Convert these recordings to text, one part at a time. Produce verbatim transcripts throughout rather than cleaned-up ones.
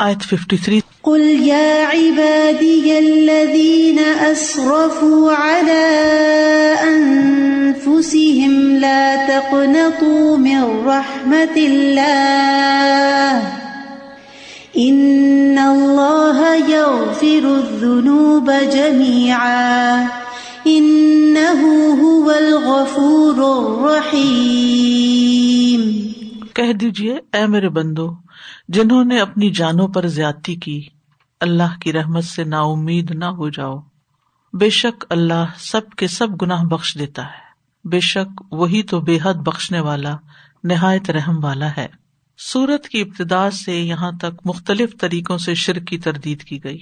آیت تریالیس. قل یا عبادی الذین اسرفوا علی انفسهم لا تقنطوا من رحمت اللہ ان اللہ یغفر الذنوب جميعا انہ هو الغفور الرحیم. کہہ دیجئے اے میرے بندو جنہوں نے اپنی جانوں پر زیادتی کی اللہ کی رحمت سے نا امید نہ ہو جاؤ، بے شک اللہ سب کے سب گناہ بخش دیتا ہے، بے شک وہی تو بے حد بخشنے والا نہایت رحم والا ہے. سورت کی ابتدا سے یہاں تک مختلف طریقوں سے شرک کی تردید کی گئی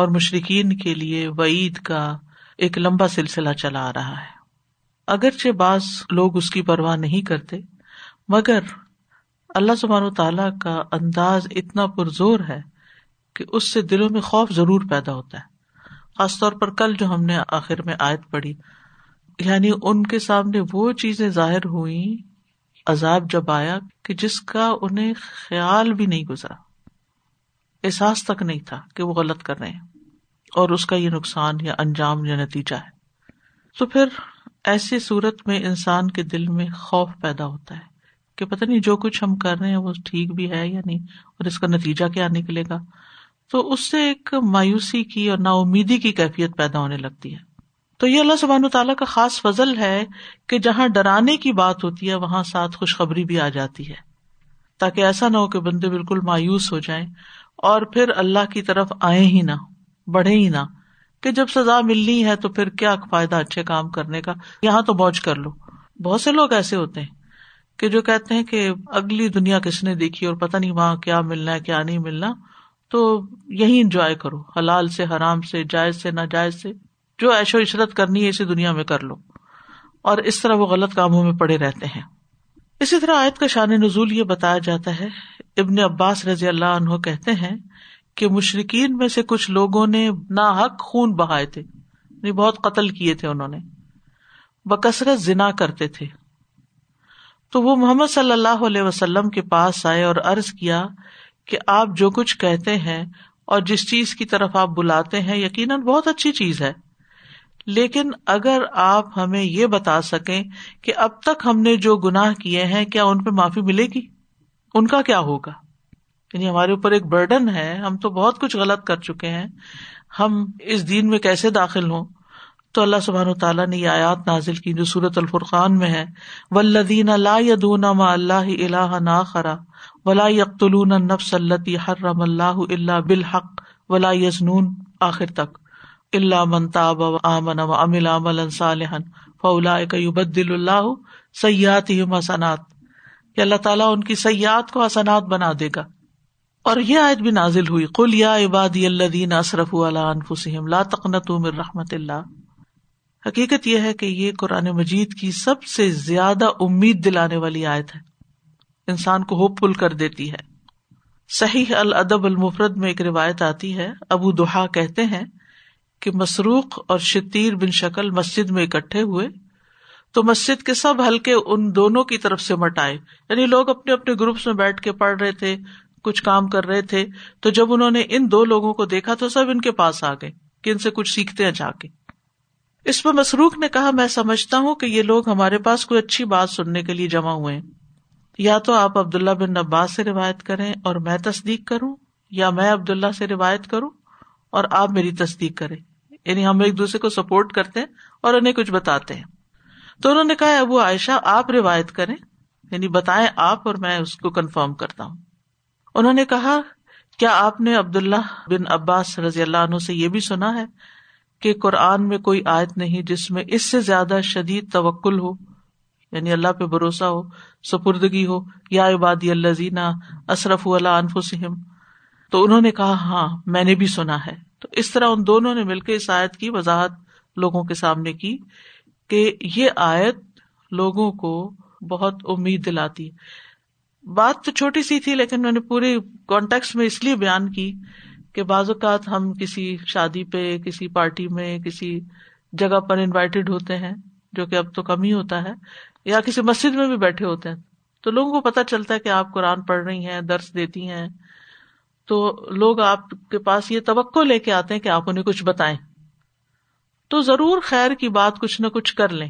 اور مشرکین کے لیے وعید کا ایک لمبا سلسلہ چلا آ رہا ہے. اگرچہ بعض لوگ اس کی پرواہ نہیں کرتے، مگر اللہ سبحانہ و تعالیٰ کا انداز اتنا پرزور ہے کہ اس سے دلوں میں خوف ضرور پیدا ہوتا ہے. خاص طور پر کل جو ہم نے آخر میں آیت پڑھی، یعنی ان کے سامنے وہ چیزیں ظاہر ہوئیں، عذاب جب آیا، کہ جس کا انہیں خیال بھی نہیں گزرا، احساس تک نہیں تھا کہ وہ غلط کر رہے ہیں اور اس کا یہ نقصان یا انجام یا نتیجہ ہے. تو پھر ایسی صورت میں انسان کے دل میں خوف پیدا ہوتا ہے کہ پتہ نہیں جو کچھ ہم کر رہے ہیں وہ ٹھیک بھی ہے یا نہیں، اور اس کا نتیجہ کیا نکلے گا. تو اس سے ایک مایوسی کی اور ناامیدی کی کیفیت پیدا ہونے لگتی ہے. تو یہ اللہ سبحانہ و تعالیٰ کا خاص فضل ہے کہ جہاں ڈرانے کی بات ہوتی ہے وہاں ساتھ خوشخبری بھی آ جاتی ہے، تاکہ ایسا نہ ہو کہ بندے بالکل مایوس ہو جائیں اور پھر اللہ کی طرف آئیں ہی نہ، بڑھیں ہی نہ، کہ جب سزا ملنی ہے تو پھر کیا فائدہ اچھے کام کرنے کا، یہاں تو موج کر لو. بہت سے لوگ ایسے ہوتے ہیں کہ جو کہتے ہیں کہ اگلی دنیا کس نے دیکھی اور پتہ نہیں وہاں کیا ملنا ہے کیا نہیں ملنا، تو یہی انجوائے کرو، حلال سے حرام سے، جائز سے ناجائز سے، جو عیش و عشرت کرنی ہے اسی دنیا میں کر لو، اور اس طرح وہ غلط کاموں میں پڑے رہتے ہیں. اسی طرح آیت کا شان نزول یہ بتایا جاتا ہے. ابن عباس رضی اللہ عنہ کہتے ہیں کہ مشرکین میں سے کچھ لوگوں نے ناحق خون بہائے تھے، یعنی بہت قتل کیے تھے، انہوں نے بکثرت زنا کرتے تھے. تو وہ محمد صلی اللہ علیہ وسلم کے پاس آئے اور عرض کیا کہ آپ جو کچھ کہتے ہیں اور جس چیز کی طرف آپ بلاتے ہیں یقیناً بہت اچھی چیز ہے، لیکن اگر آپ ہمیں یہ بتا سکیں کہ اب تک ہم نے جو گناہ کیے ہیں کیا ان پہ معافی ملے گی، ان کا کیا ہوگا، یعنی ہمارے اوپر ایک برڈن ہے، ہم تو بہت کچھ غلط کر چکے ہیں، ہم اس دین میں کیسے داخل ہوں. تو اللہ سبحانہ وتعالیٰ نے یہ آیات نازل کی جو سورۃ الفرقان میں ہے، والذین لا یدعون مع اللہ الہا آخر ولا یقتلون النفس التی حرم اللہ الا بالحق ولا یزنون، آخر تک، الا من تاب وآمن وعمل عملا صالحا فاولئک یبدل اللہ سیئاتہم حسنات، کہ اللہ تعالیٰ ان کی سیئات کو حسنات بنا دے گا. اور یہ آیت بھی نازل ہوئی، قل یا عبادی الذین اسرفوا علی انفسہم لا تقنطوا من رحمت اللہ. حقیقت یہ ہے کہ یہ قرآن مجید کی سب سے زیادہ امید دلانے والی آیت ہے، انسان کو ہوپ فل کر دیتی ہے. صحیح الادب المفرد میں ایک روایت آتی ہے، ابو دحیٰ کہتے ہیں کہ مسروق اور شتیر بن شکل مسجد میں اکٹھے ہوئے تو مسجد کے سب حلقے ان دونوں کی طرف سے مٹائے، یعنی لوگ اپنے اپنے گروپس میں بیٹھ کے پڑھ رہے تھے، کچھ کام کر رہے تھے. تو جب انہوں نے ان دو لوگوں کو دیکھا تو سب ان کے پاس آ گئے کہ ان سے کچھ سیکھتے ہیں جا کے. اس پر مسروق نے کہا، میں سمجھتا ہوں کہ یہ لوگ ہمارے پاس کوئی اچھی بات سننے کے لیے جمع ہوئے ہیں، یا تو آپ عبداللہ بن عباس سے روایت کریں اور میں تصدیق کروں، یا میں عبداللہ سے روایت کروں اور آپ میری تصدیق کریں، یعنی ہم ایک دوسرے کو سپورٹ کرتے ہیں اور انہیں کچھ بتاتے ہیں. تو انہوں نے کہا، ابو عائشہ آپ روایت کریں، یعنی بتائیں آپ اور میں اس کو کنفرم کرتا ہوں. انہوں نے کہا، کیا آپ نے عبداللہ بن عباس رضی اللہ عنہ سے یہ بھی سنا ہے کہ قرآن میں کوئی آیت نہیں جس میں اس سے زیادہ شدید توکل ہو، یعنی اللہ پہ بھروسہ ہو، سپردگی ہو، یا عبادی الذین اسرفوا علی انفسہم. تو انہوں نے کہا، ہاں میں نے بھی سنا ہے. تو اس طرح ان دونوں نے مل کے اس آیت کی وضاحت لوگوں کے سامنے کی کہ یہ آیت لوگوں کو بہت امید دلاتی ہے. بات تو چھوٹی سی تھی، لیکن میں نے پورے کانٹیکسٹ میں اس لیے بیان کی کہ بعض اوقات ہم کسی شادی پہ، کسی پارٹی میں، کسی جگہ پر انوائٹڈ ہوتے ہیں، جو کہ اب تو کم ہی ہوتا ہے، یا کسی مسجد میں بھی بیٹھے ہوتے ہیں، تو لوگوں کو پتہ چلتا ہے کہ آپ قرآن پڑھ رہی ہیں، درس دیتی ہیں، تو لوگ آپ کے پاس یہ توقع لے کے آتے ہیں کہ آپ انہیں کچھ بتائیں، تو ضرور خیر کی بات کچھ نہ کچھ کر لیں،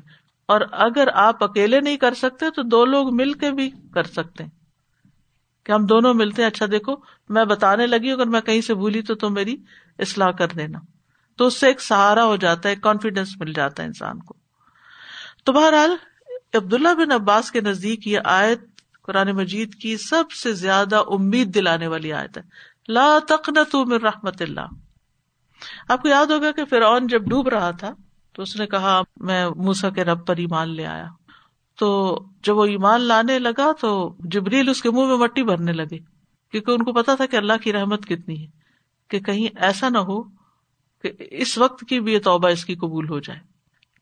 اور اگر آپ اکیلے نہیں کر سکتے تو دو لوگ مل کے بھی کر سکتے ہیں کہ ہم دونوں ملتے ہیں، اچھا دیکھو میں بتانے لگی، اگر میں کہیں سے بھولی تو تم میری اصلاح کر دینا، تو اس سے ایک سہارا ہو جاتا ہے، کانفیڈینس مل جاتا ہے انسان کو۔ تو بہرحال عبداللہ بن عباس کے نزدیک یہ آیت قرآن مجید کی سب سے زیادہ امید دلانے والی آیت ہے، لا تقنطوا من رحمت اللہ۔ آپ کو یاد ہوگا کہ فرعون جب ڈوب رہا تھا تو اس نے کہا میں موسیٰ کے رب پر ایمان لے آیا، تو جب وہ ایمان لانے لگا تو جبریل اس کے منہ میں مٹی بھرنے لگے، کیونکہ ان کو پتا تھا کہ اللہ کی رحمت کتنی ہے، کہ کہیں ایسا نہ ہو کہ اس وقت کی بھی توبہ اس کی قبول ہو جائے،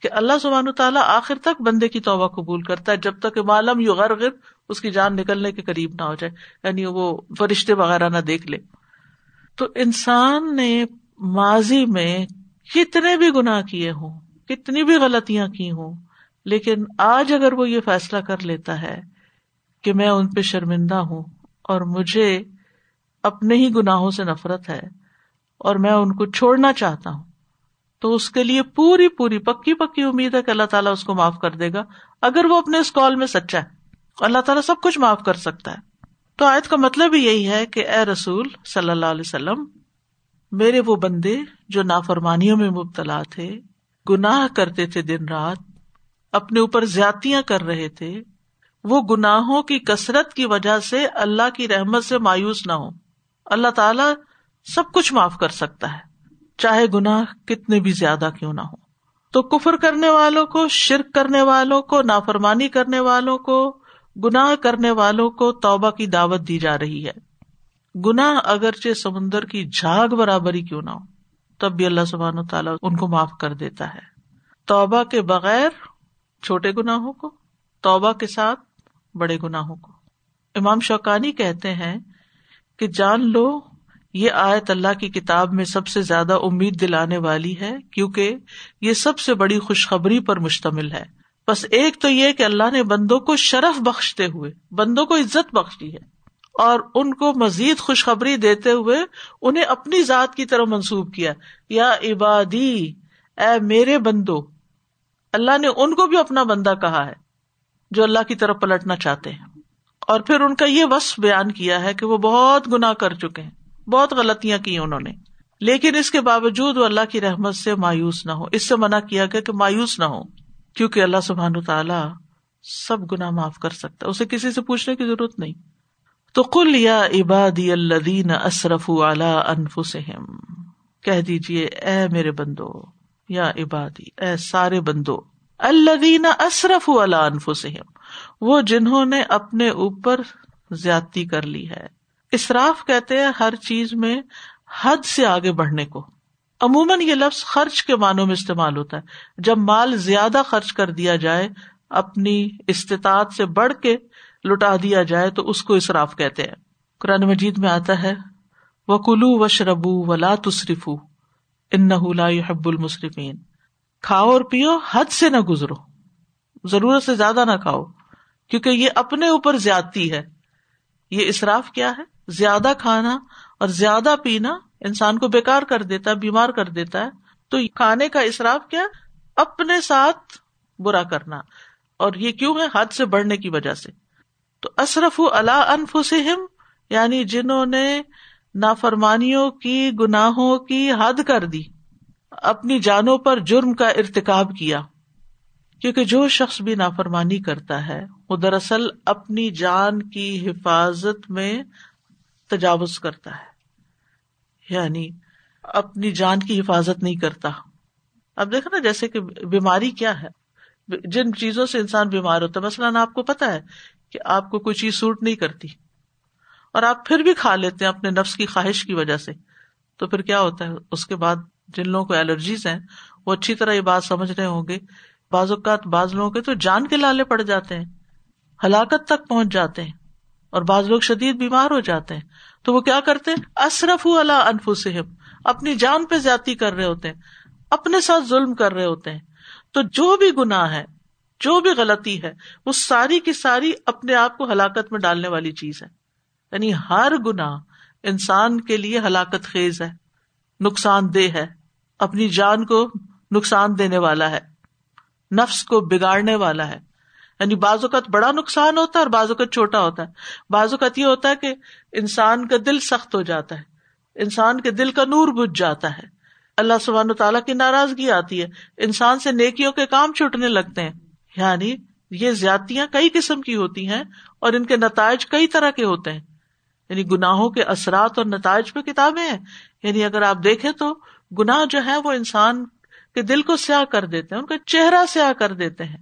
کہ اللہ سبحانہ تعالیٰ آخر تک بندے کی توبہ قبول کرتا ہے، جب تک کہ معلوم یغرغر، اس کی جان نکلنے کے قریب نہ ہو جائے، یعنی وہ فرشتے وغیرہ نہ دیکھ لے۔ تو انسان نے ماضی میں کتنے بھی گناہ کیے ہوں، کتنی بھی غلطیاں کی ہوں، لیکن آج اگر وہ یہ فیصلہ کر لیتا ہے کہ میں ان پہ شرمندہ ہوں اور مجھے اپنے ہی گناہوں سے نفرت ہے اور میں ان کو چھوڑنا چاہتا ہوں، تو اس کے لیے پوری پوری پکی پکی امید ہے کہ اللہ تعالیٰ اس کو معاف کر دے گا، اگر وہ اپنے اس قول میں سچا ہے۔ اللہ تعالیٰ سب کچھ معاف کر سکتا ہے۔ تو آیت کا مطلب بھی یہی ہے کہ اے رسول صلی اللہ علیہ وسلم، میرے وہ بندے جو نافرمانیوں میں مبتلا تھے، گناہ کرتے تھے، دن رات اپنے اوپر زیادتیاں کر رہے تھے، وہ گناہوں کی کثرت کی وجہ سے اللہ کی رحمت سے مایوس نہ ہوں۔ اللہ تعالیٰ سب کچھ معاف کر سکتا ہے، چاہے گناہ کتنے بھی زیادہ کیوں نہ ہو۔ تو کفر کرنے والوں کو، شرک کرنے والوں کو، نافرمانی کرنے والوں کو، گناہ کرنے والوں کو توبہ کی دعوت دی جا رہی ہے، گناہ اگرچہ سمندر کی جھاگ برابری کیوں نہ ہو، تب بھی اللہ سبحانہ و تعالیٰ ان کو معاف کر دیتا ہے۔ توبہ کے بغیر چھوٹے گناہوں کو، توبہ کے ساتھ بڑے گناہوں کو۔ امام شوکانی کہتے ہیں کہ جان لو یہ آیت اللہ کی کتاب میں سب سے زیادہ امید دلانے والی ہے، کیونکہ یہ سب سے بڑی خوشخبری پر مشتمل ہے۔ بس ایک تو یہ کہ اللہ نے بندوں کو شرف بخشتے ہوئے، بندوں کو عزت بخشی ہے، اور ان کو مزید خوشخبری دیتے ہوئے انہیں اپنی ذات کی طرف منسوب کیا، یا عبادی، اے میرے بندو۔ اللہ نے ان کو بھی اپنا بندہ کہا ہے جو اللہ کی طرف پلٹنا چاہتے ہیں، اور پھر ان کا یہ وصف بیان کیا ہے کہ وہ بہت گناہ کر چکے ہیں، بہت غلطیاں کی انہوں نے، لیکن اس کے باوجود وہ اللہ کی رحمت سے مایوس نہ ہو۔ اس سے منع کیا گیا کہ مایوس نہ ہو، کیونکہ اللہ سبحانہ تعالیٰ سب گناہ معاف کر سکتا ہے، اسے کسی سے پوچھنے کی ضرورت نہیں۔ تو قل یا عبادی الذین اسرفوا علی انفسہم، کہہ دیجئے اے میرے بندو، یا عبادی، اے سارے بندو، الذین اسرفوا علی انفسہم، وہ جنہوں نے اپنے اوپر زیادتی کر لی ہے۔ اسراف کہتے ہیں ہر چیز میں حد سے آگے بڑھنے کو۔ عموماً یہ لفظ خرچ کے معنوں میں استعمال ہوتا ہے، جب مال زیادہ خرچ کر دیا جائے، اپنی استطاعت سے بڑھ کے لٹا دیا جائے، تو اس کو اسراف کہتے ہیں۔ قرآن مجید میں آتا ہے وَكُلُوا وَاشْرَبُوا وَلَا تُسْرِفُوا اِنَّهُ لَا يُحِبُّ الْمُسْرِفِينَ، کھاؤ اور پیو، حد سے نہ گزرو، ضرورت سے زیادہ نہ کھاؤ، کیونکہ یہ اپنے اوپر زیادتی ہے۔ یہ اسراف کیا ہے؟ زیادہ کھانا اور زیادہ پینا انسان کو بیکار کر دیتا ہے، بیمار کر دیتا ہے۔ تو کھانے کا اسراف کیا؟ اپنے ساتھ برا کرنا، اور یہ کیوں ہے؟ حد سے بڑھنے کی وجہ سے۔ تو اسرفوا علی انفسہم یعنی جنہوں نے نافرمانیوں کی، گناہوں کی حد کر دی، اپنی جانوں پر جرم کا ارتکاب کیا، کیونکہ جو شخص بھی نافرمانی کرتا ہے وہ دراصل اپنی جان کی حفاظت میں تجاوز کرتا ہے، یعنی اپنی جان کی حفاظت نہیں کرتا۔ اب دیکھو نا، جیسے کہ بیماری کیا ہے، جن چیزوں سے انسان بیمار ہوتا ہے، مثلاً آپ کو پتا ہے کہ آپ کو کوئی چیز سوٹ نہیں کرتی اور آپ پھر بھی کھا لیتے ہیں اپنے نفس کی خواہش کی وجہ سے، تو پھر کیا ہوتا ہے اس کے بعد؟ جن لوگوں کو الرجیز ہیں وہ اچھی طرح یہ بات سمجھ رہے ہوں گے، بعض اوقات بعض لوگوں کے تو جان کے لالے پڑ جاتے ہیں، ہلاکت تک پہنچ جاتے ہیں، اور بعض لوگ شدید بیمار ہو جاتے ہیں۔ تو وہ کیا کرتے ہیں؟ اسرفوا علی انفسہم، اپنی جان پہ زیادتی کر رہے ہوتے ہیں، اپنے ساتھ ظلم کر رہے ہوتے ہیں۔ تو جو بھی گناہ ہے، جو بھی غلطی ہے، وہ ساری کی ساری اپنے آپ کو ہلاکت میں ڈالنے والی چیز ہے، یعنی ہر گناہ انسان کے لیے ہلاکت خیز ہے، نقصان دہ ہے، اپنی جان کو نقصان دینے والا ہے، نفس کو بگاڑنے والا ہے. یعنی بعض اوقات بڑا نقصان ہوتا ہے اور بعض اوقات چھوٹا ہوتا ہے. بعض اوقات یہ ہوتا ہے کہ انسان کا دل سخت ہو جاتا ہے، انسان کے دل کا نور بجھ جاتا ہے، اللہ سبحانہ وتعالیٰ کی ناراضگی آتی ہے، انسان سے نیکیوں کے کام چھوٹنے لگتے ہیں. یعنی یہ زیادتیاں کئی قسم کی ہوتی ہیں اور ان کے نتائج کئی طرح کے ہوتے ہیں. یعنی گناہوں کے اثرات اور نتائج پہ کتابیں ہیں. یعنی اگر آپ دیکھیں تو گناہ جو ہے وہ انسان کے دل کو سیاہ کر دیتے ہیں، ان کا چہرہ سیاہ کر دیتے ہیں،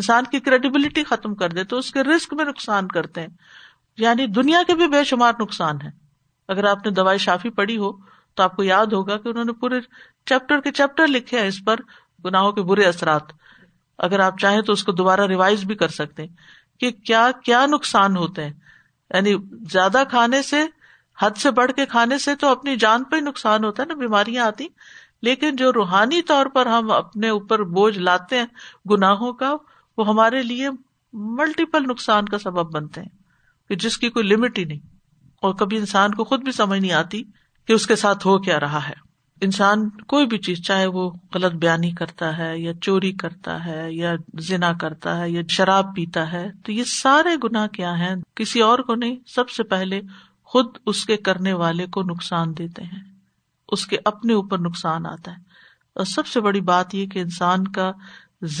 انسان کی کریڈیبلٹی ختم کر دیتے ہیں، اس کے رزق میں نقصان کرتے ہیں. یعنی دنیا کے بھی بے شمار نقصان ہیں. اگر آپ نے دوائی شافی پڑھی ہو تو آپ کو یاد ہوگا کہ انہوں نے پورے چیپٹر کے چیپٹر لکھے ہیں اس پر، گناہوں کے برے اثرات. اگر آپ چاہیں تو اس کو دوبارہ ریوائز بھی کر سکتے ہیں کہ کیا کیا نقصان ہوتے ہیں. یعنی زیادہ کھانے سے، حد سے بڑھ کے کھانے سے تو اپنی جان پہ ہی نقصان ہوتا ہے نا، بیماریاں آتی. لیکن جو روحانی طور پر ہم اپنے اوپر بوجھ لاتے ہیں گناہوں کا، وہ ہمارے لیے ملٹیپل نقصان کا سبب بنتے ہیں کہ جس کی کوئی لمٹ ہی نہیں، اور کبھی انسان کو خود بھی سمجھ نہیں آتی کہ اس کے ساتھ ہو کیا رہا ہے. انسان کوئی بھی چیز، چاہے وہ غلط بیانی کرتا ہے یا چوری کرتا ہے یا زنا کرتا ہے یا شراب پیتا ہے، تو یہ سارے گناہ کیا ہیں؟ کسی اور کو نہیں، سب سے پہلے خود اس کے کرنے والے کو نقصان دیتے ہیں، اس کے اپنے اوپر نقصان آتا ہے. اور سب سے بڑی بات یہ کہ انسان کا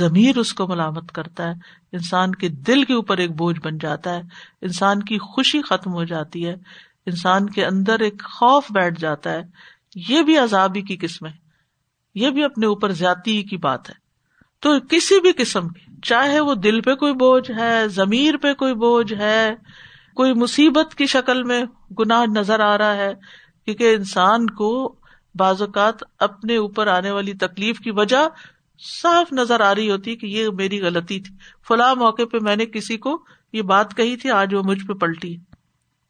ضمیر اس کو ملامت کرتا ہے، انسان کے دل کے اوپر ایک بوجھ بن جاتا ہے، انسان کی خوشی ختم ہو جاتی ہے، انسان کے اندر ایک خوف بیٹھ جاتا ہے. یہ بھی عذابی کی قسم ہے، یہ بھی اپنے اوپر زیادتی کی بات ہے. تو کسی بھی قسم کی، چاہے وہ دل پہ کوئی بوجھ ہے، ضمیر پہ کوئی بوجھ ہے، کوئی مصیبت کی شکل میں گناہ نظر آ رہا ہے، کیونکہ انسان کو بعض اوقات اپنے اوپر آنے والی تکلیف کی وجہ صاف نظر آ رہی ہوتی کہ یہ میری غلطی تھی، فلاں موقع پہ میں نے کسی کو یہ بات کہی تھی، آج وہ مجھ پہ پلٹی.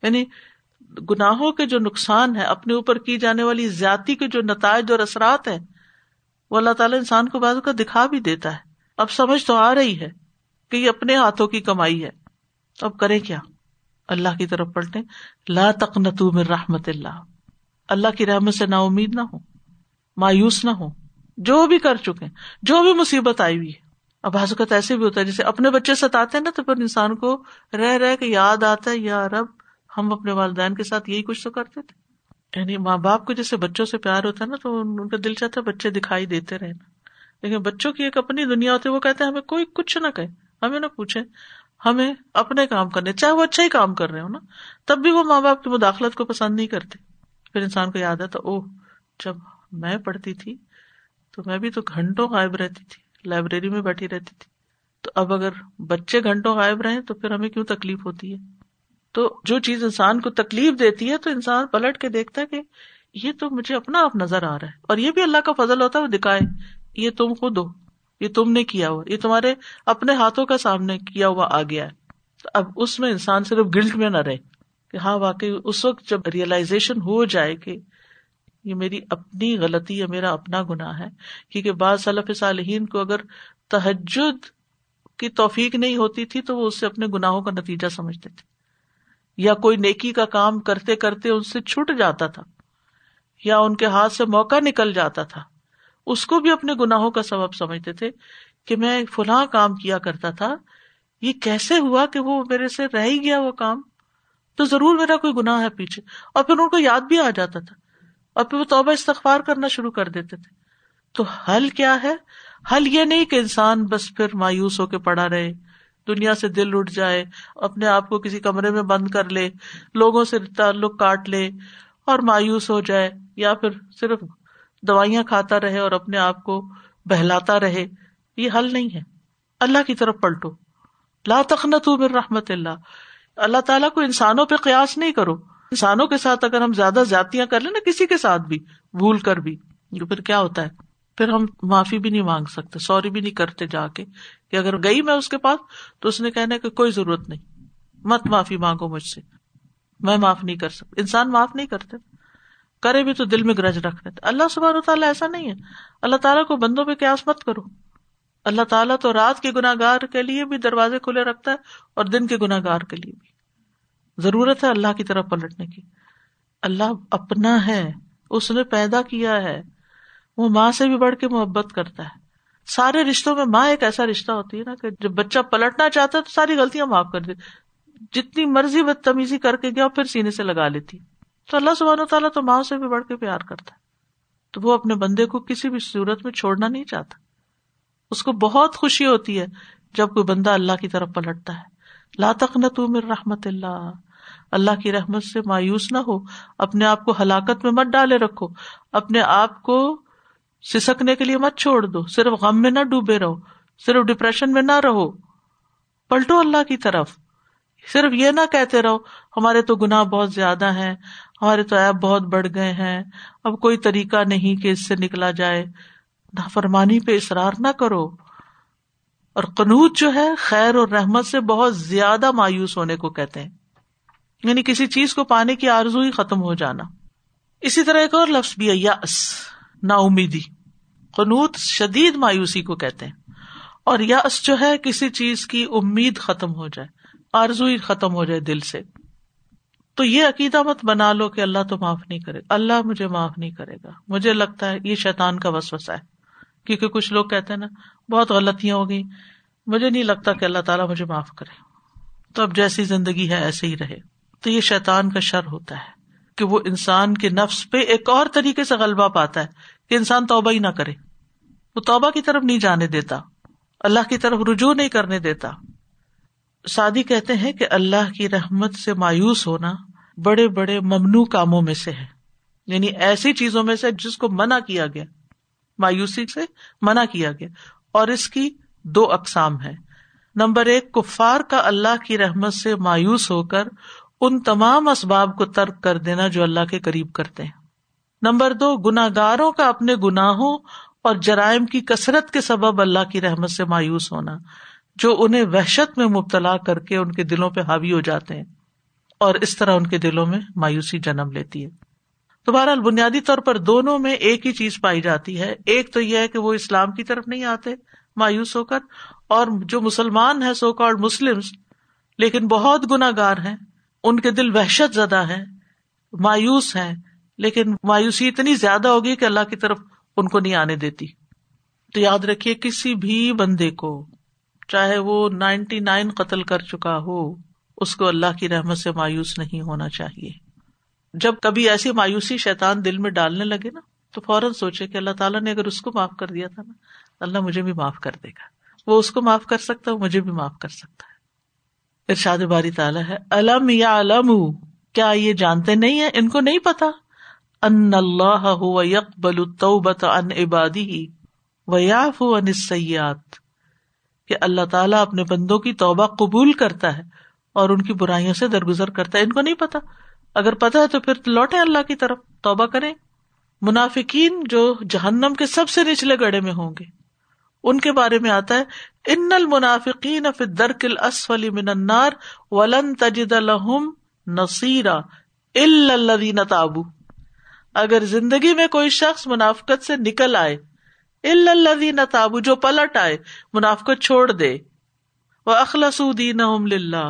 یعنی گناہوں کے جو نقصان ہے، اپنے اوپر کی جانے والی زیادتی کے جو نتائج اور اثرات ہیں، وہ اللہ تعالیٰ انسان کو بعض کا دکھا بھی دیتا ہے. اب سمجھ تو آ رہی ہے کہ یہ اپنے ہاتھوں کی کمائی ہے، اب کریں کیا؟ اللہ کی طرف پلٹیں. لا تقنطوا من رحمت اللہ. اللہ کی رحمت سے نا امید نہ ہو، مایوس نہ ہو. جو بھی کر چکے، جو بھی مصیبت آئی ہوئی ہے، اب بعض اوقات ایسے بھی ہوتا ہے جیسے اپنے بچے ستاتے ہیں نا، تو پھر انسان کو رہ رہ کے یاد آتا ہے، یا رب ہم اپنے والدین کے ساتھ یہی کچھ تو کرتے تھے. یعنی ماں باپ کو جیسے بچوں سے پیار ہوتا ہے نا، تو ان کا دل چاہتا ہے بچے دکھائی دیتے رہے نا. لیکن بچوں کی ایک اپنی دنیا ہوتی ہے، وہ کہتے ہیں ہمیں کوئی کچھ نہ کہے، ہمیں نہ پوچھے، ہمیں اپنے کام کرنے، چاہے وہ اچھا ہی کام کر رہے ہو نا، تب بھی وہ ماں باپ کی مداخلت کو پسند نہیں کرتے. پھر انسان کو یاد آتا، اوہ جب میں پڑھتی تھی تو میں بھی تو گھنٹوں غائب رہتی تھی، لائبریری میں بیٹھی رہتی تھی. تو اب اگر بچے گھنٹوں غائب رہیں تو پھر ہمیں کیوں تکلیف ہوتی ہے؟ تو جو چیز انسان کو تکلیف دیتی ہے تو انسان پلٹ کے دیکھتا ہے کہ یہ تو مجھے اپنا آپ نظر آ رہا ہے. اور یہ بھی اللہ کا فضل ہوتا ہے، وہ دکھائے، یہ تم خود ہو، یہ تم نے کیا ہوا، یہ تمہارے اپنے ہاتھوں کا سامنے کیا ہوا آ گیا ہے. تو اب اس میں انسان صرف گلٹ میں نہ رہے کہ ہاں واقعی اس وقت جب ریئلائزیشن ہو جائے کہ یہ میری اپنی غلطی ہے، میرا اپنا گناہ ہے. کیونکہ بعض سلف صالحین کو اگر تہجد کی توفیق نہیں ہوتی تھی تو وہ اس سے اپنے گناہوں کا نتیجہ سمجھتے تھے، یا کوئی نیکی کا کام کرتے کرتے ان سے چھٹ جاتا تھا، یا ان کے ہاتھ سے موقع نکل جاتا تھا، اس کو بھی اپنے گناہوں کا سبب سمجھتے تھے کہ میں فلاں کام کیا کرتا تھا، یہ کیسے ہوا کہ وہ میرے سے رہ ہی گیا وہ کام، تو ضرور میرا کوئی گناہ ہے پیچھے. اور پھر ان کو یاد بھی آ جاتا تھا، اور پھر وہ توبہ استغفار کرنا شروع کر دیتے تھے. تو حل کیا ہے؟ حل یہ نہیں کہ انسان بس پھر مایوس ہو کے پڑا رہے، دنیا سے دل اٹھ جائے، اپنے آپ کو کسی کمرے میں بند کر لے، لوگوں سے تعلق کاٹ لے اور مایوس ہو جائے، یا پھر صرف دوائیاں کھاتا رہے اور اپنے آپ کو بہلاتا رہے. یہ حل نہیں ہے. اللہ کی طرف پلٹو. لا تقنطوا من رحمت اللہ. اللہ تعالیٰ کو انسانوں پہ قیاس نہیں کرو. انسانوں کے ساتھ اگر ہم زیادہ زیادتیاں کر لیں نا، کسی کے ساتھ بھی بھول کر بھی، تو پھر کیا ہوتا ہے؟ پھر ہم معافی بھی نہیں مانگ سکتے، سوری بھی نہیں کرتے جا کے کہ اگر گئی میں اس کے پاس تو اس نے کہنا کہ کوئی ضرورت نہیں، مت معافی مانگو مجھ سے، میں معاف نہیں کر سکتا. انسان معاف نہیں کرتے، کرے بھی تو دل میں گرج رکھتے. اللہ سبحانہ و تعالیٰ ایسا نہیں ہے. اللہ تعالیٰ کو بندوں پہ قیاس مت کرو. اللہ تعالیٰ تو رات کے گناہگار کے لیے بھی دروازے کھلے رکھتا ہے اور دن کے گناہگار کے لیے بھی. ضرورت ہے اللہ کی طرف پلٹنے کی. اللہ اپنا ہے، اس نے پیدا کیا ہے، وہ ماں سے بھی بڑھ کے محبت کرتا ہے. سارے رشتوں میں ماں ایک ایسا رشتہ ہوتی ہے نا کہ جب بچہ پلٹنا چاہتا ہے تو ساری غلطیاں معاف کر دیتی، جتنی مرضی بدتمیزی کر کے گیا پھر سینے سے لگا لیتی. تو اللہ سبحانہ وتعالیٰ تو ماں سے بھی بڑھ کے پیار کرتا ہے، تو وہ اپنے بندے کو کسی بھی صورت میں چھوڑنا نہیں چاہتا. اس کو بہت خوشی ہوتی ہے جب کوئی بندہ اللہ کی طرف پلٹتا ہے. لا تقنطوا من رحمت اللہ، اللہ کی رحمت سے مایوس نہ ہو، اپنے آپ کو ہلاکت میں مت ڈالے رکھو، اپنے آپ کو سسکنے کے لیے مت چھوڑ دو، صرف غم میں نہ ڈوبے رہو، صرف ڈپریشن میں نہ رہو، پلٹو اللہ کی طرف. صرف یہ نہ کہتے رہو ہمارے تو گناہ بہت زیادہ ہیں، ہمارے تو عیب بہت بڑھ گئے ہیں، اب کوئی طریقہ نہیں کہ اس سے نکلا جائے. نافرمانی پہ اصرار نہ کرو. اور قنوت جو ہے خیر اور رحمت سے بہت زیادہ مایوس ہونے کو کہتے ہیں، یعنی کسی چیز کو پانے کی آرزو ہی ختم ہو جانا. اسی طرح ایک اور لفظ بھی ہے، یأس، نا امیدی. قنوت شدید مایوسی کو کہتے ہیں، اور یأس جو ہے کسی چیز کی امید ختم ہو جائے، آرزو ہی ختم ہو جائے دل سے. تو یہ عقیدہ مت بنا لو کہ اللہ تو معاف نہیں کرے گا، اللہ مجھے معاف نہیں کرے گا. مجھے لگتا ہے یہ شیطان کا وسوسہ ہے، کیونکہ کچھ لوگ کہتے ہیں نا بہت غلطیاں ہو گئی، مجھے نہیں لگتا کہ اللہ تعالیٰ مجھے معاف کرے، تو اب جیسی زندگی ہے ایسے ہی رہے. تو یہ شیطان کا شر ہوتا ہے کہ وہ انسان کے نفس پہ ایک اور طریقے سے غلبہ پاتا ہے کہ انسان توبہ ہی نہ کرے، وہ توبہ کی طرف نہیں جانے دیتا، اللہ کی طرف رجوع نہیں کرنے دیتا. سعدی کہتے ہیں کہ اللہ کی رحمت سے مایوس ہونا بڑے بڑے ممنوع کاموں میں سے ہے، یعنی ایسی چیزوں میں سے جس کو منع کیا گیا، مایوسی سے منع کیا گیا. اور اس کی دو اقسام ہیں. نمبر ایک، کفار کا اللہ کی رحمت سے مایوس ہو کر ان تمام اسباب کو ترک کر دینا جو اللہ کے قریب کرتے ہیں. نمبر دو، گناہگاروں کا اپنے گناہوں اور جرائم کی کثرت کے سبب اللہ کی رحمت سے مایوس ہونا، جو انہیں وحشت میں مبتلا کر کے ان کے دلوں پہ حاوی ہو جاتے ہیں، اور اس طرح ان کے دلوں میں مایوسی جنم لیتی ہے. تو بہرحال بنیادی طور پر دونوں میں ایک ہی چیز پائی جاتی ہے. ایک تو یہ ہے کہ وہ اسلام کی طرف نہیں آتے مایوس ہو کر، اور جو مسلمان ہیں سو کالڈ مسلمز لیکن بہت گناہگار ہیں، ان کے دل وحشت زدہ ہیں، مایوس ہیں، لیکن مایوسی اتنی زیادہ ہوگی کہ اللہ کی طرف ان کو نہیں آنے دیتی. تو یاد رکھیے، کسی بھی بندے کو چاہے وہ نائنٹی نائن قتل کر چکا ہو، اس کو اللہ کی رحمت سے مایوس نہیں ہونا چاہیے. جب کبھی ایسی مایوسی شیطان دل میں ڈالنے لگے نا، تو فوراً سوچے کہ اللہ تعالیٰ نے اگر اس کو معاف کر دیا تھا نا، اللہ مجھے بھی معاف کر دے گا. وہ اس کو معاف کر سکتا ہے، مجھے بھی معاف کر سکتا ہے. ارشاد باری تعالیٰ ہے، الم یعلموا، کیا یہ جانتے نہیں ہیں، ان کو نہیں پتا، ان اللہ هو یقبل التوبة عن عباده ویعفو عن السیئات، کہ اللہ تعالیٰ اپنے بندوں کی توبہ قبول کرتا ہے اور ان کی برائیوں سے درگزر کرتا ہے. ان کو نہیں پتا، اگر پتا ہے تو پھر لوٹیں اللہ کی طرف، توبہ کریں. منافقین جو جہنم کے سب سے نچلے گڑھے میں ہوں گے، ان کے بارے میں آتا ہے، ان المنافقین فی الدرک الاسفل من النار ولن تجد لهم نصیرا الا الذین تابوا. اگر زندگی میں کوئی شخص منافقت سے نکل آئے، الا الذین تابوا، جو پلٹ آئے، منافقت چھوڑ دے، واخلصوا دینهم للہ،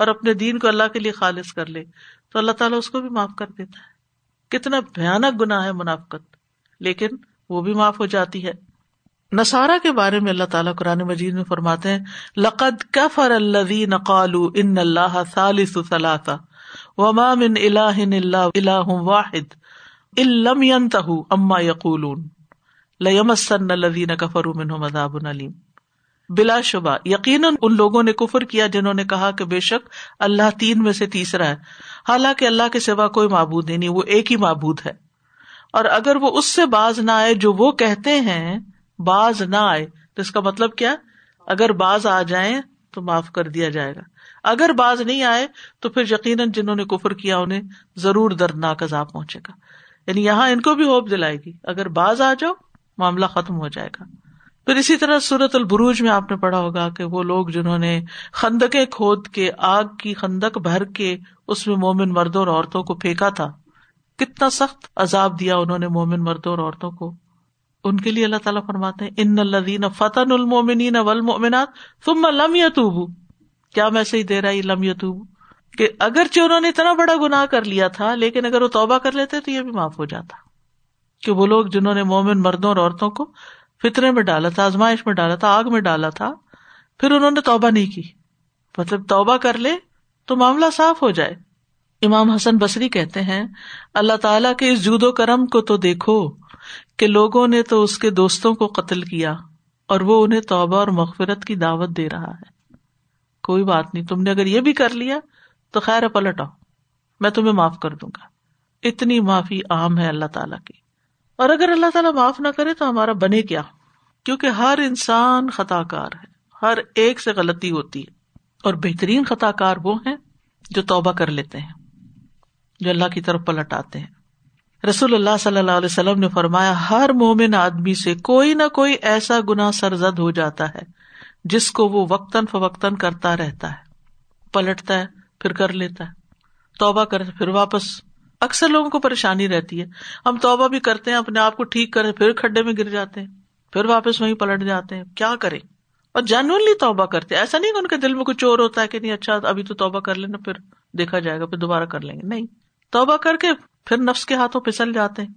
اور اپنے دین کو اللہ کے لیے خالص کر لے، تو اللہ تعالیٰ اس کو بھی معاف کر دیتا ہے. کتنا بھیانک گناہ ہے منافقت، لیکن وہ بھی معاف ہو جاتی ہے. نصارہ کے بارے میں اللہ تعالیٰ قرآن مجید میں فرماتے ہیں، لقد کفر الذین قالوا ان اللہ ثالث ثلاثہ وما من الہ الا الہ واحد ان لم ینتہوا اما یقولون لیمسن الذین کفروا منہم عذاب علیم. بلا شبہ یقیناً ان لوگوں نے کفر کیا جنہوں نے کہا کہ بے شک اللہ تین میں سے تیسرا ہے، حالانکہ اللہ کے سوا کوئی معبود نہیں، وہ ایک ہی معبود ہے. اور اگر وہ اس سے باز نہ آئے جو وہ کہتے ہیں، باز نہ آئے، تو اس کا مطلب کیا؟ اگر باز آ جائیں تو معاف کر دیا جائے گا، اگر باز نہیں آئے تو پھر یقیناً جنہوں نے کفر کیا انہیں ضرور دردناک عذاب پہنچے گا. یعنی یہاں ان کو بھی ہوپ دلائے گی، اگر باز آ جاؤ معاملہ ختم ہو جائے گا. پھر اسی طرح سورۃ البروج میں آپ نے پڑھا ہوگا کہ وہ لوگ جنہوں نے خندقیں کھود کے، آگ کی خندق بھر کے اس میں مومن مردوں اور عورتوں کو پھینکا تھا، کتنا سخت عذاب دیا انہوں نے مومن مردوں اور عورتوں کو. ان کے لیے اللہ تعالیٰ فرماتے ہیں، ان الذین فتنوا المؤمنین والمؤمنات ثم لم یتوبوا، کیا میسج دے رہا ہے لم یتوبوا، کہ اگرچہ انہوں نے اتنا بڑا گناہ کر لیا تھا لیکن اگر وہ توبہ کر لیتے تو یہ بھی معاف ہو جاتا. کہ وہ لوگ جنہوں نے مومن مردوں اور عورتوں کو فتنے میں ڈالا تھا, آزمائش میں ڈالا تھا, آگ میں ڈالا تھا, پھر انہوں نے توبہ نہیں کی, مطلب توبہ کر لے تو معاملہ صاف ہو جائے. امام حسن بصری کہتے ہیں, اللہ تعالیٰ کے اس جود و کرم کو تو دیکھو کہ لوگوں نے تو اس کے دوستوں کو قتل کیا اور وہ انہیں توبہ اور مغفرت کی دعوت دے رہا ہے. کوئی بات نہیں, تم نے اگر یہ بھی کر لیا تو خیر ہے, پلٹ آؤ, میں تمہیں معاف کر دوں گا. اتنی معافی عام ہے اللہ تعالیٰ کی. اور اگر اللہ تعالیٰ معاف نہ کرے تو ہمارا بنے کیا, کیونکہ ہر انسان خطا کار ہے, ہر ایک سے غلطی ہوتی ہے, اور بہترین خطا کار وہ ہیں جو توبہ کر لیتے ہیں, جو اللہ کی طرف پلٹ آتے ہیں. رسول اللہ صلی اللہ علیہ وسلم نے فرمایا, ہر مومن آدمی سے کوئی نہ کوئی ایسا گناہ سرزد ہو جاتا ہے جس کو وہ وقتاً فوقتاً کرتا رہتا ہے, پلٹتا ہے پھر کر لیتا ہے, توبہ کرتا ہے پھر واپس. اکثر لوگوں کو پریشانی رہتی ہے, ہم توبہ بھی کرتے ہیں, اپنے آپ کو ٹھیک کریں, پھر کھڈے میں گر جاتے ہیں, پھر واپس وہیں پلٹ جاتے ہیں. کیا کریں؟ اور جینوئنلی توبہ کرتے ہیں, ایسا نہیں کہ ان کے دل میں کچھ اور ہوتا ہے کہ نہیں اچھا ابھی تو توبہ کر لینا, پھر دیکھا جائے گا, پھر دوبارہ کر لیں گے. نہیں, توبہ کر کے پھر نفس کے ہاتھوں پھسل جاتے ہیں.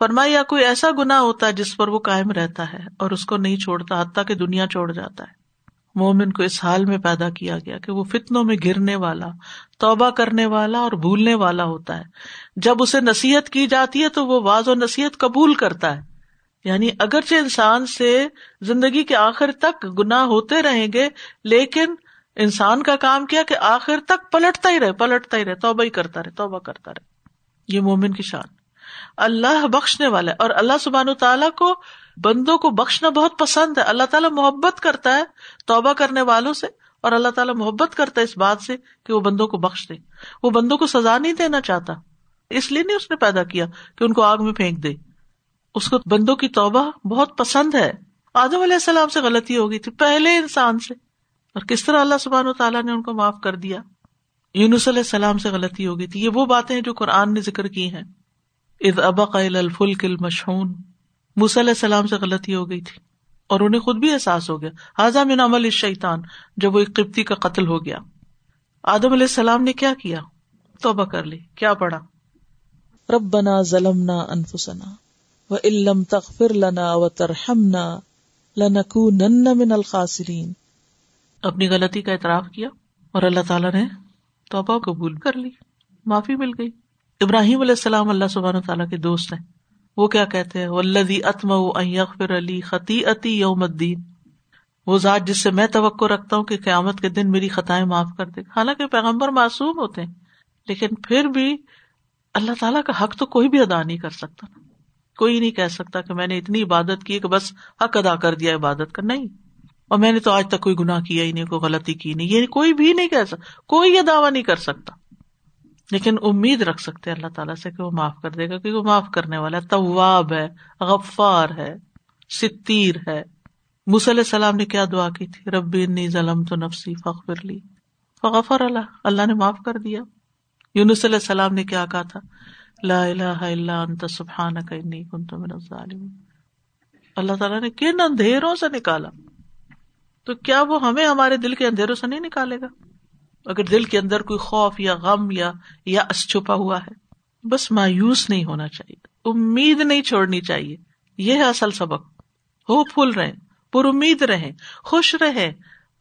فرمایا, کوئی ایسا گناہ ہوتا ہے جس پر وہ قائم رہتا ہے اور اس کو نہیں چھوڑتا حتیٰ کہ دنیا چھوڑ جاتا ہے. مومن کو اس حال میں پیدا کیا گیا کہ وہ فتنوں میں گرنے والا, توبہ کرنے والا اور بھولنے والا ہوتا ہے. جب اسے نصیحت کی جاتی ہے تو وہ واعظ و نصیحت قبول کرتا ہے. یعنی اگرچہ انسان سے زندگی کے آخر تک گناہ ہوتے رہیں گے, لیکن انسان کا کام کیا کہ آخر تک پلٹتا ہی رہے, پلٹتا ہی رہے, توبہ ہی کرتا رہے, توبہ کرتا رہے. یہ مومن کی شان. اللہ بخشنے والا ہے, اور اللہ سبحانہ و تعالیٰ کو بندوں کو بخشنا بہت پسند ہے. اللہ تعالیٰ محبت کرتا ہے توبہ کرنے والوں سے, اور اللہ تعالیٰ محبت کرتا ہے اس بات سے کہ وہ بندوں کو بخش دے. وہ بندوں کو سزا نہیں دینا چاہتا, اس لیے نہیں اس نے پیدا کیا کہ ان کو آگ میں پھینک دے. اس کو بندوں کی توبہ بہت پسند ہے. آدم علیہ السلام سے غلطی ہو گئی تھی, پہلے انسان سے, اور کس طرح اللہ سبحانہ و تعالیٰ نے ان کو معاف کر دیا. یونس علیہ السلام سے غلطی ہو گئی تھی. یہ وہ باتیں جو قرآن نے ذکر کی ہیں. اذ ابق الی الفلک المشحون, موسیٰ علیہ السلام سے غلطی ہو گئی تھی اور انہیں خود بھی احساس ہو گیا. ھذا من عمل الشیطان, جب وہ ایک قبطی کا قتل ہو گیا. آدم علیہ السلام نے کیا کیا؟ توبہ کر لی. کیا پڑھا؟ ربنا ظلمنا انفسنا وان لم تغفر لنا وترحمنا لنکونن من الخاسرین. اپنی غلطی کا اعتراف کیا اور اللہ تعالیٰ نے توبہ قبول کر لی, معافی مل گئی. ابراہیم علیہ السلام اللہ سبحانہ تعالیٰ کے دوست ہیں. وہ کیا کہتے ہیں؟ والذی اطمع ان یغفر لی خطیئتی یوم الدین, وہ ذات جس سے میں توقع رکھتا ہوں کہ قیامت کے دن میری خطائیں معاف کر دے. حالانکہ پیغمبر معصوم ہوتے ہیں, لیکن پھر بھی اللہ تعالیٰ کا حق تو کوئی بھی ادا نہیں کر سکتا. کوئی نہیں کہہ سکتا کہ میں نے اتنی عبادت کی کہ بس حق ادا کر دیا عبادت کا. نہیں, اور میں نے تو آج تک کوئی گناہ کیا ہی نہیں, کوئی غلطی کی نہیں, یہ کوئی بھی نہیں کہہ سکتا, کوئی یہ دعویٰ نہیں کر سکتا. لیکن امید رکھ سکتے ہیں اللہ تعالیٰ سے کہ وہ معاف کر دے گا, کیونکہ وہ معاف کرنے والا ہے, تواب ہے, غفار ہے, ستیر ہے. موسیٰ علیہ السلام نے کیا دعا کی تھی؟ ربی انی ظلمت نفسی فاغفر لی فغفر لہ, اللہ نے معاف کر دیا. یونس علیہ السلام نے کیا کہا تھا؟ لا الہ الا انت سبحانک انی کنت من الظالمین, اللہ تعالیٰ نے کن اندھیروں سے نکالا. تو کیا وہ ہمیں ہمارے دل کے اندھیروں سے نہیں نکالے گا؟ اگر دل کے اندر کوئی خوف یا غم یا یا اس چھپا ہوا ہے, بس مایوس نہیں ہونا چاہیے, امید نہیں چھوڑنی چاہیے. یہ ہے اصل سبق. ہوپ فل رہیں, پر امید رہیں, خوش رہیں,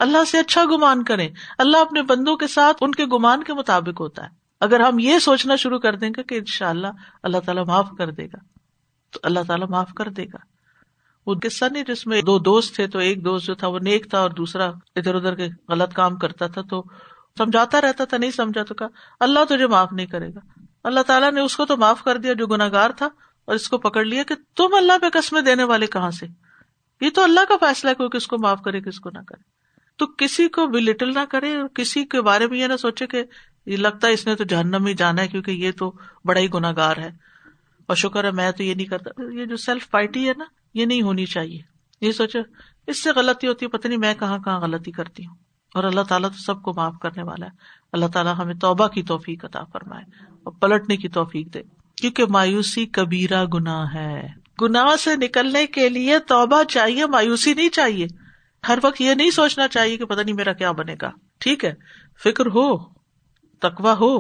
اللہ سے اچھا گمان کریں. اللہ اپنے بندوں کے ساتھ ان کے گمان کے مطابق ہوتا ہے. اگر ہم یہ سوچنا شروع کر دیں گے کہ انشاءاللہ اللہ تعالیٰ معاف کر دے گا, تو اللہ تعالیٰ معاف کر دے گا. وہ قصہ نہیں جس میں دو دوست تھے, تو ایک دوست جو تھا وہ نیک تھا اور دوسرا ادھر ادھر کے غلط کام کرتا تھا. تو سمجھاتا رہتا تھا, نہیں سمجھا تو کہا اللہ تجھے معاف نہیں کرے گا. اللہ تعالیٰ نے اس کو تو معاف کر دیا جو گناہگار تھا, اور اس کو پکڑ لیا کہ تم اللہ پہ قسمیں دینے والے کہاں سے. یہ تو اللہ کا فیصلہ ہے, کوئی کس کو معاف کرے کس کو نہ کرے. تو کسی کو بلٹل نہ کرے, اور کسی کے بارے میں یہ نہ سوچے کہ یہ لگتا ہے اس نے تو جہنم میں جانا ہے کیونکہ یہ تو بڑا ہی گناہگار ہے, اور شکر ہے میں تو یہ نہیں کرتا. یہ جو سیلف پائٹی ہے نا, یہ نہیں ہونی چاہیے. یہ سوچے اس سے غلطی ہوتی ہے, پتہ نہیں میں کہاں کہاں غلطی کرتی ہوں, اور اللہ تعالیٰ تو سب کو معاف کرنے والا ہے. اللہ تعالیٰ ہمیں توبہ کی توفیق عطا فرمائے اور پلٹنے کی توفیق دے, کیونکہ مایوسی کبیرہ گناہ ہے. گناہ سے نکلنے کے لیے توبہ چاہیے, مایوسی نہیں چاہیے. ہر وقت یہ نہیں سوچنا چاہیے کہ پتہ نہیں میرا کیا بنے گا. ٹھیک ہے, فکر ہو, تقویٰ ہو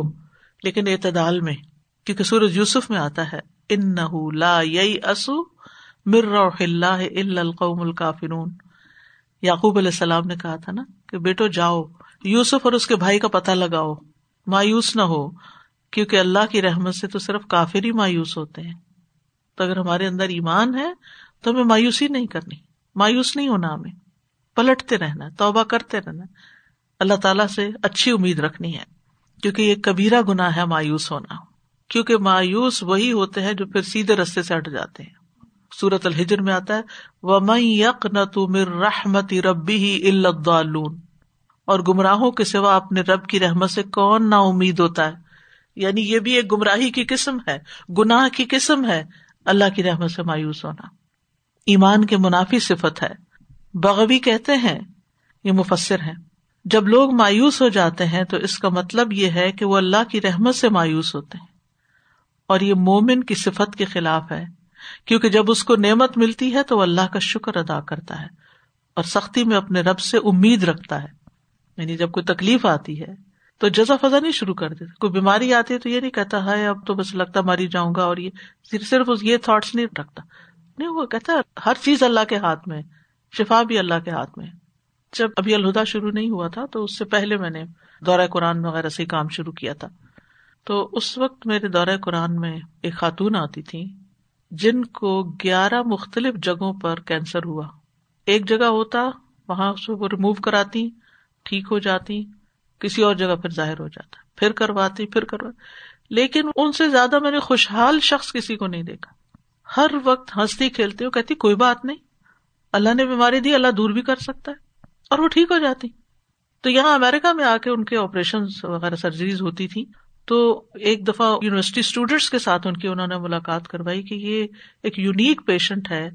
لیکن اعتدال میں، کیونکہ سورۃ یوسف میں آتا ہے انہ لا ییأس من روح اللہ الا القوم الکافرون. یعقوب علیہ السلام نے کہا تھا نا کہ بیٹو جاؤ یوسف اور اس کے بھائی کا پتہ لگاؤ، مایوس نہ ہو، کیونکہ اللہ کی رحمت سے تو صرف کافر ہی مایوس ہوتے ہیں. تو اگر ہمارے اندر ایمان ہے تو ہمیں مایوسی نہیں کرنی، مایوس نہیں ہونا، ہمیں پلٹتے رہنا، توبہ کرتے رہنا، اللہ تعالیٰ سے اچھی امید رکھنی ہے، کیونکہ یہ کبیرہ گناہ ہے مایوس ہونا، کیونکہ مایوس وہی ہوتے ہیں جو پھر سیدھے رستے سے ہٹ جاتے ہیں. سورۃ الحجر میں آتا ہے وَمَن يَقْنَطُ مِن رَحْمَتِ رَبِّهِ إِلَّا الضَّالُّونَ، اور گمراہوں کے سوا اپنے رب کی رحمت سے کون نا امید ہوتا ہے. یعنی یہ بھی ایک گمراہی کی قسم ہے، گناہ کی قسم ہے، اللہ کی رحمت سے مایوس ہونا. ایمان کے منافی صفت ہے. بغوی کہتے ہیں، یہ مفسر ہیں، جب لوگ مایوس ہو جاتے ہیں تو اس کا مطلب یہ ہے کہ وہ اللہ کی رحمت سے مایوس ہوتے ہیں، اور یہ مومن کی صفت کے خلاف ہے، کیونکہ جب اس کو نعمت ملتی ہے تو وہ اللہ کا شکر ادا کرتا ہے اور سختی میں اپنے رب سے امید رکھتا ہے. یعنی جب کوئی تکلیف آتی ہے تو جزا فضا نہیں شروع کر دیتا، کوئی بیماری آتی ہے تو یہ نہیں کہتا ہے اب تو بس لگتا ماری جاؤں گا، اور یہ صرف یہ تھاٹس نہیں رکھتا، نہیں، وہ کہتا ہر چیز اللہ کے ہاتھ میں، شفا بھی اللہ کے ہاتھ میں. جب ابھی الہدا شروع نہیں ہوا تھا تو اس سے پہلے میں نے دورہ قرآن وغیرہ سے کام شروع کیا تھا، تو اس وقت میرے دورہ قرآن میں ایک خاتون آتی تھی جن کو گیارہ مختلف جگہوں پر کینسر ہوا. ایک جگہ ہوتا وہاں سے وہ ریموو کراتی، ٹھیک ہو جاتی، کسی اور جگہ پھر ظاہر ہو جاتا، پھر کرواتی پھر کرواتی لیکن ان سے زیادہ میں نے خوشحال شخص کسی کو نہیں دیکھا. ہر وقت ہنستی کھیلتی، وہ کہتی کوئی بات نہیں، اللہ نے بیماری دی، اللہ دور بھی کر سکتا ہے، اور وہ ٹھیک ہو جاتی. تو یہاں امریکہ میں آ کے ان کے آپریشنز وغیرہ سرجریز ہوتی تھی، تو ایک دفعہ یونیورسٹی اسٹوڈینٹس کے ساتھ ان کی انہوں نے ملاقات کروائی کہ یہ ایک یونیک پیشنٹ ہے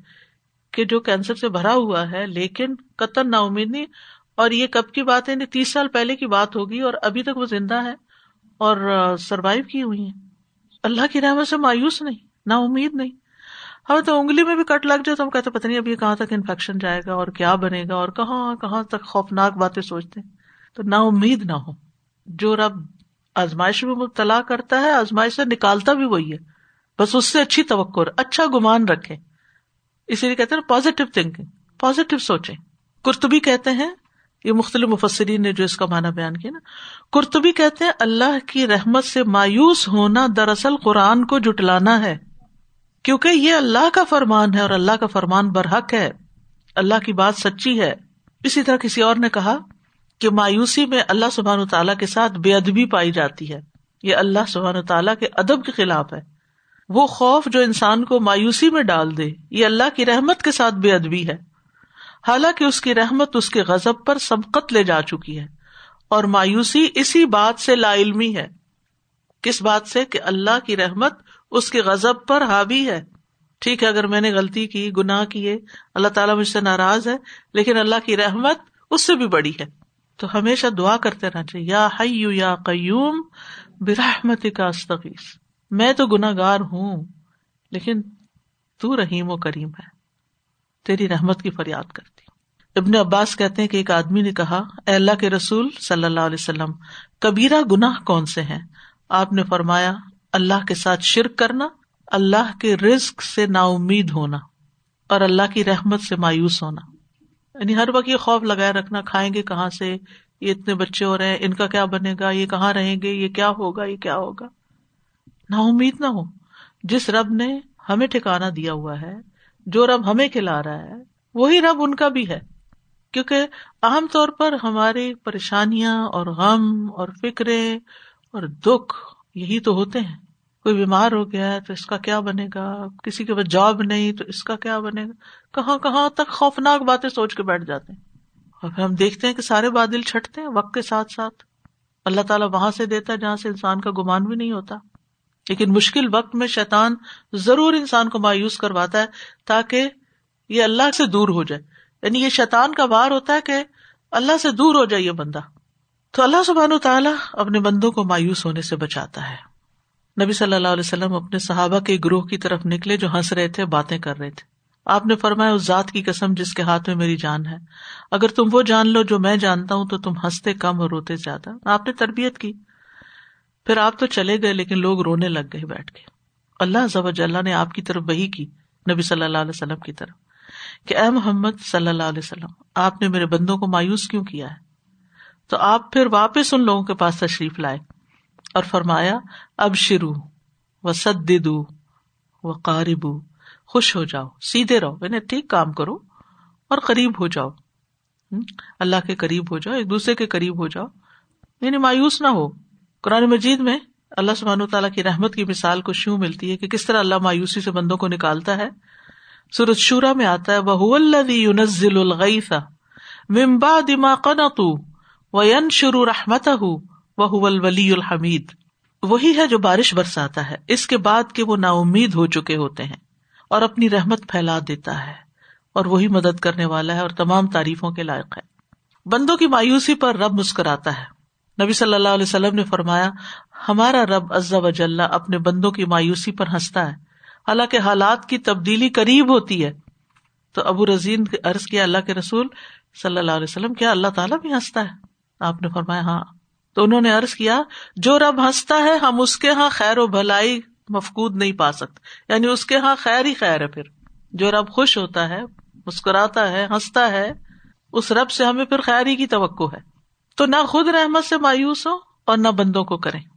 کہ جو کینسر سے بھرا ہوا ہے لیکن قطن نا امید نہیں، اور یہ کب کی بات ہے، یعنی تیس سال پہلے کی بات ہوگی اور ابھی تک وہ زندہ ہے اور سروائیو کی ہوئی ہیں. اللہ کی رحمت سے مایوس نہیں، نا امید نہیں. ہاں تو انگلی میں بھی کٹ لگ جائے تو ہم کہتے پتہ نہیں اب یہ کہاں تک انفیکشن جائے گا اور کیا بنے گا اور کہاں کہاں تک خوفناک باتیں سوچتے ہیں. تو نا امید نہ ہو. جو رب آزمائش میں مبتلا کرتا ہے آزمائش سے نکالتا بھی وہی ہے، بس اس سے اچھی توقع، اچھا گمان رکھیں. اسی لیے کہتے ہیں پازیٹو تھنکنگ، پازیٹو سوچیں. قرطبی کہتے ہیں، یہ مختلف مفسرین نے جو اس کا معنی بیان کیا نا، قرطبی کہتے ہیں اللہ کی رحمت سے مایوس ہونا دراصل قرآن کو جٹلانا ہے، کیونکہ یہ اللہ کا فرمان ہے اور اللہ کا فرمان برحق ہے، اللہ کی بات سچی ہے. اسی طرح کسی اور نے کہا کہ مایوسی میں اللہ سبحانہ وتعالیٰ کے ساتھ بے ادبی پائی جاتی ہے، یہ اللہ سبحانہ وتعالیٰ کے ادب کے خلاف ہے. وہ خوف جو انسان کو مایوسی میں ڈال دے یہ اللہ کی رحمت کے ساتھ بے ادبی ہے، حالانکہ اس کی رحمت اس کے غضب پر سبقت لے جا چکی ہے. اور مایوسی اسی بات سے لا علمی ہے، کس بات سے؟ کہ اللہ کی رحمت اس کے غضب پر حاوی ہے. ٹھیک ہے اگر میں نے غلطی کی، گناہ کیے، اللہ تعالیٰ مجھ سے ناراض ہے، لیکن اللہ کی رحمت اس سے بھی بڑی ہے. تو ہمیشہ دعا کرتے رہنا چاہیے، یا حی یا قیوم برحمتک استغیث، میں تو گناہگار ہوں لیکن تو رحیم و کریم ہے، تیری رحمت کی فریاد کرتی. ابن عباس کہتے ہیں کہ ایک آدمی نے کہا، اے اللہ کے رسول صلی اللہ علیہ وسلم، کبیرہ گناہ کون سے ہیں؟ آپ نے فرمایا، اللہ کے ساتھ شرک کرنا، اللہ کے رزق سے نا امید ہونا، اور اللہ کی رحمت سے مایوس ہونا. یعنی ہر وقت یہ خوف لگائے رکھنا، کھائیں گے کہاں سے، یہ اتنے بچے ہو رہے ہیں، ان کا کیا بنے گا، یہ کہاں رہیں گے، یہ کیا ہوگا، یہ کیا ہوگا. نا امید نہ ہو. جس رب نے ہمیں ٹھکانا دیا ہوا ہے، جو رب ہمیں کھلا رہا ہے، وہی رب ان کا بھی ہے. کیونکہ عام طور پر ہماری پریشانیاں اور غم اور فکریں اور دکھ یہی تو ہوتے ہیں. کوئی بیمار ہو گیا ہے تو اس کا کیا بنے گا، کسی کے پاس جاب نہیں تو اس کا کیا بنے گا، کہاں کہاں تک خوفناک باتیں سوچ کے بیٹھ جاتے ہیں. اور پھر ہم دیکھتے ہیں کہ سارے بادل چھٹتے ہیں وقت کے ساتھ ساتھ. اللہ تعالیٰ وہاں سے دیتا ہے جہاں سے انسان کا گمان بھی نہیں ہوتا، لیکن مشکل وقت میں شیطان ضرور انسان کو مایوس کرواتا ہے تاکہ یہ اللہ سے دور ہو جائے. یعنی یہ شیطان کا وار ہوتا ہے کہ اللہ سے دور ہو جائے یہ بندہ. تو اللہ سبحانہ و تعالیٰ اپنے بندوں کو مایوس ہونے سے بچاتا ہے. نبی صلی اللہ علیہ وسلم اپنے صحابہ کے گروہ کی طرف نکلے جو ہنس رہے تھے، باتیں کر رہے تھے. آپ نے فرمایا، اس ذات کی قسم جس کے ہاتھ میں میری جان ہے، اگر تم وہ جان لو جو میں جانتا ہوں تو تم ہنستے کم اور روتے زیادہ. آپ نے تربیت کی. پھر آپ تو چلے گئے لیکن لوگ رونے لگ گئے بیٹھ کے. اللہ عز و جل نے آپ کی طرف وحی کی نبی صلی اللہ علیہ وسلم کی طرف کہ اے محمد صلی اللہ علیہ وسلم آپ نے میرے بندوں کو مایوس کیوں کیا ہے؟ تو آپ پھر واپس ان لوگوں کے پاس تشریف لائے اور فرمایا ابشروا وسددوا وقاربوا، خوش ہو جاؤ، سیدھے رہو، یعنی ٹھیک کام کرو اور قریب ہو جاؤ، اللہ کے قریب ہو جاؤ، ایک دوسرے کے قریب ہو جاؤ، یعنی مایوس نہ ہو. قرآن مجید میں اللہ سبحانہ وتعالیٰ کی رحمت کی مثال کو یوں ملتی ہے کہ کس طرح اللہ مایوسی سے بندوں کو نکالتا ہے. سورۃ شورا میں آتا ہے وَهُوَ الَّذِي يُنَزِّلُ الْغَيْثَ مِن بَعْدِ مَا قَنَطُوا وَيَنشُرُ رَحْمَتَهُ وَهُوَ الْوَلِيُّ الْحَمِيدُ، وہی ہے جو بارش برساتا ہے اس کے بعد کہ وہ نا امید ہو چکے ہوتے ہیں، اور اپنی رحمت پھیلا دیتا ہے، اور وہی مدد کرنے والا ہے اور تمام تعریفوں کے لائق ہے. بندوں کی مایوسی پر رب مسکراتا ہے. نبی صلی اللہ علیہ وسلم نے فرمایا ہمارا رب عز و جل اپنے بندوں کی مایوسی پر ہنستا ہے، حالانکہ حالات کی تبدیلی قریب ہوتی ہے. تو ابو رزین نے عرض کیا اللہ کے رسول صلی اللہ علیہ وسلم کیا اللہ تعالیٰ بھی ہنستا ہے؟ آپ نے فرمایا ہاں. تو انہوں نے عرض کیا جو رب ہنستا ہے ہم اس کے ہاں خیر و بھلائی مفقود نہیں پا سکتے، یعنی اس کے ہاں خیر ہی خیر ہے. پھر جو رب خوش ہوتا ہے، مسکراتا ہے، ہنستا ہے، اس رب سے ہمیں پھر خیر ہی کی توقع ہے. تو نہ خود رحمت سے مایوس ہو اور نہ بندوں کو کریں.